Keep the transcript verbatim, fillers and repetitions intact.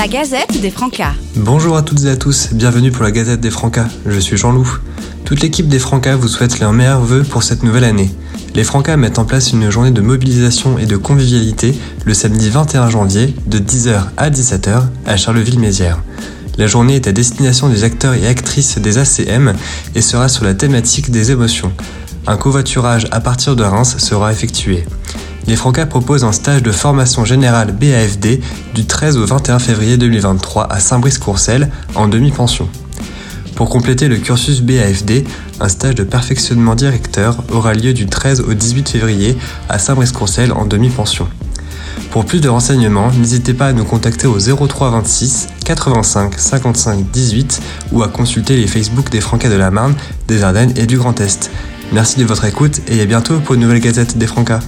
La Gazette des Francas. Bonjour à toutes et à tous, bienvenue pour la Gazette des Francas, je suis Jean-Loup. Toute l'équipe des Francas vous souhaite les meilleurs vœux pour cette nouvelle année. Les Francas mettent en place une journée de mobilisation et de convivialité le samedi vingt et un janvier de dix heures à dix-sept heures à Charleville-Mézières. La journée est à destination des acteurs et actrices des A C M et sera sur la thématique des émotions. Un covoiturage à partir de Reims sera effectué. Les Francas proposent un stage de formation générale B A F D du treize au vingt et un février deux mille vingt-trois à Saint-Brice-Courcelles en demi-pension. Pour compléter le cursus B A F D, un stage de perfectionnement directeur aura lieu du treize au dix-huit février à Saint-Brice-Courcelles en demi-pension. Pour plus de renseignements, n'hésitez pas à nous contacter au zéro trois vingt-six quatre-vingt-cinq cinquante-cinq dix-huit ou à consulter les Facebook des Francas de la Marne, des Ardennes et du Grand Est. Merci de votre écoute et à bientôt pour une nouvelle Gazette des Francas.